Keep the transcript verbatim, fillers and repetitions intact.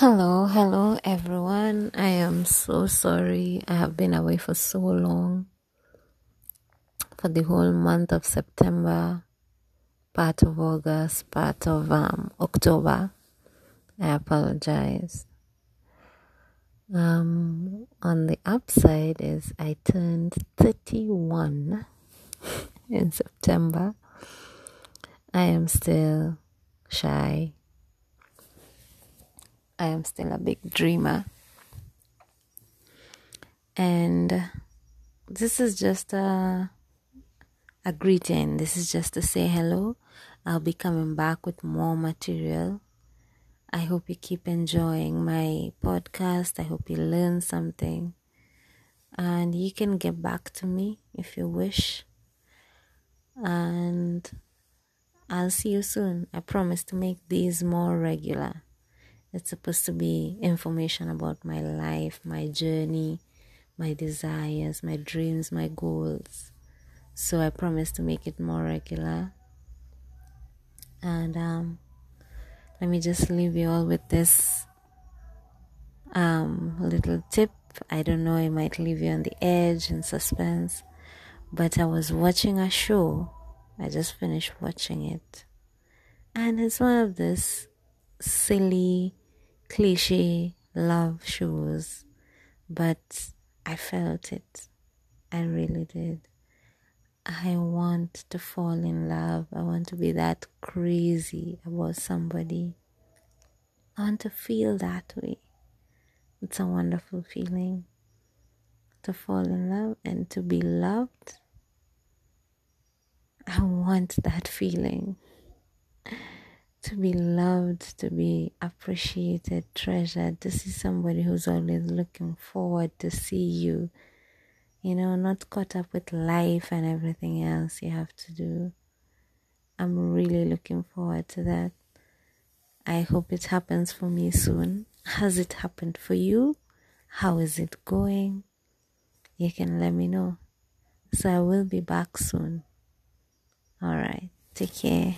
Hello, hello everyone. I am so sorry. I have been away for so long. For the whole month of September, part of August, part of um, October. I apologize. Um, on the upside is I turned thirty-one in September. I am still shy. I am still a big dreamer. And this is just a, a greeting. This is just to say hello. I'll be coming back with more material. I hope you keep enjoying my podcast. I hope you learn something. And you can get back to me if you wish. And I'll see you soon. I promise to make these more regular. It's supposed to be information about my life, my journey, my desires, my dreams, my goals. So I promise to make it more regular. And um, let me just leave you all with this um, little tip. I don't know, it might leave you on the edge in suspense. But I was watching a show. I just finished watching it. And it's one of this silly cliche love shows, but I felt it. I really did. I want to fall in love. I want to be that crazy about somebody. I want to feel that way. It's a wonderful feeling to fall in love and to be loved. I want that feeling. To be loved, to be appreciated, treasured, to see somebody who's always looking forward to see you. You know, not caught up with life and everything else you have to do. I'm really looking forward to that. I hope it happens for me soon. Has it happened for you? How is it going? You can let me know. So I will be back soon. All right. Take care.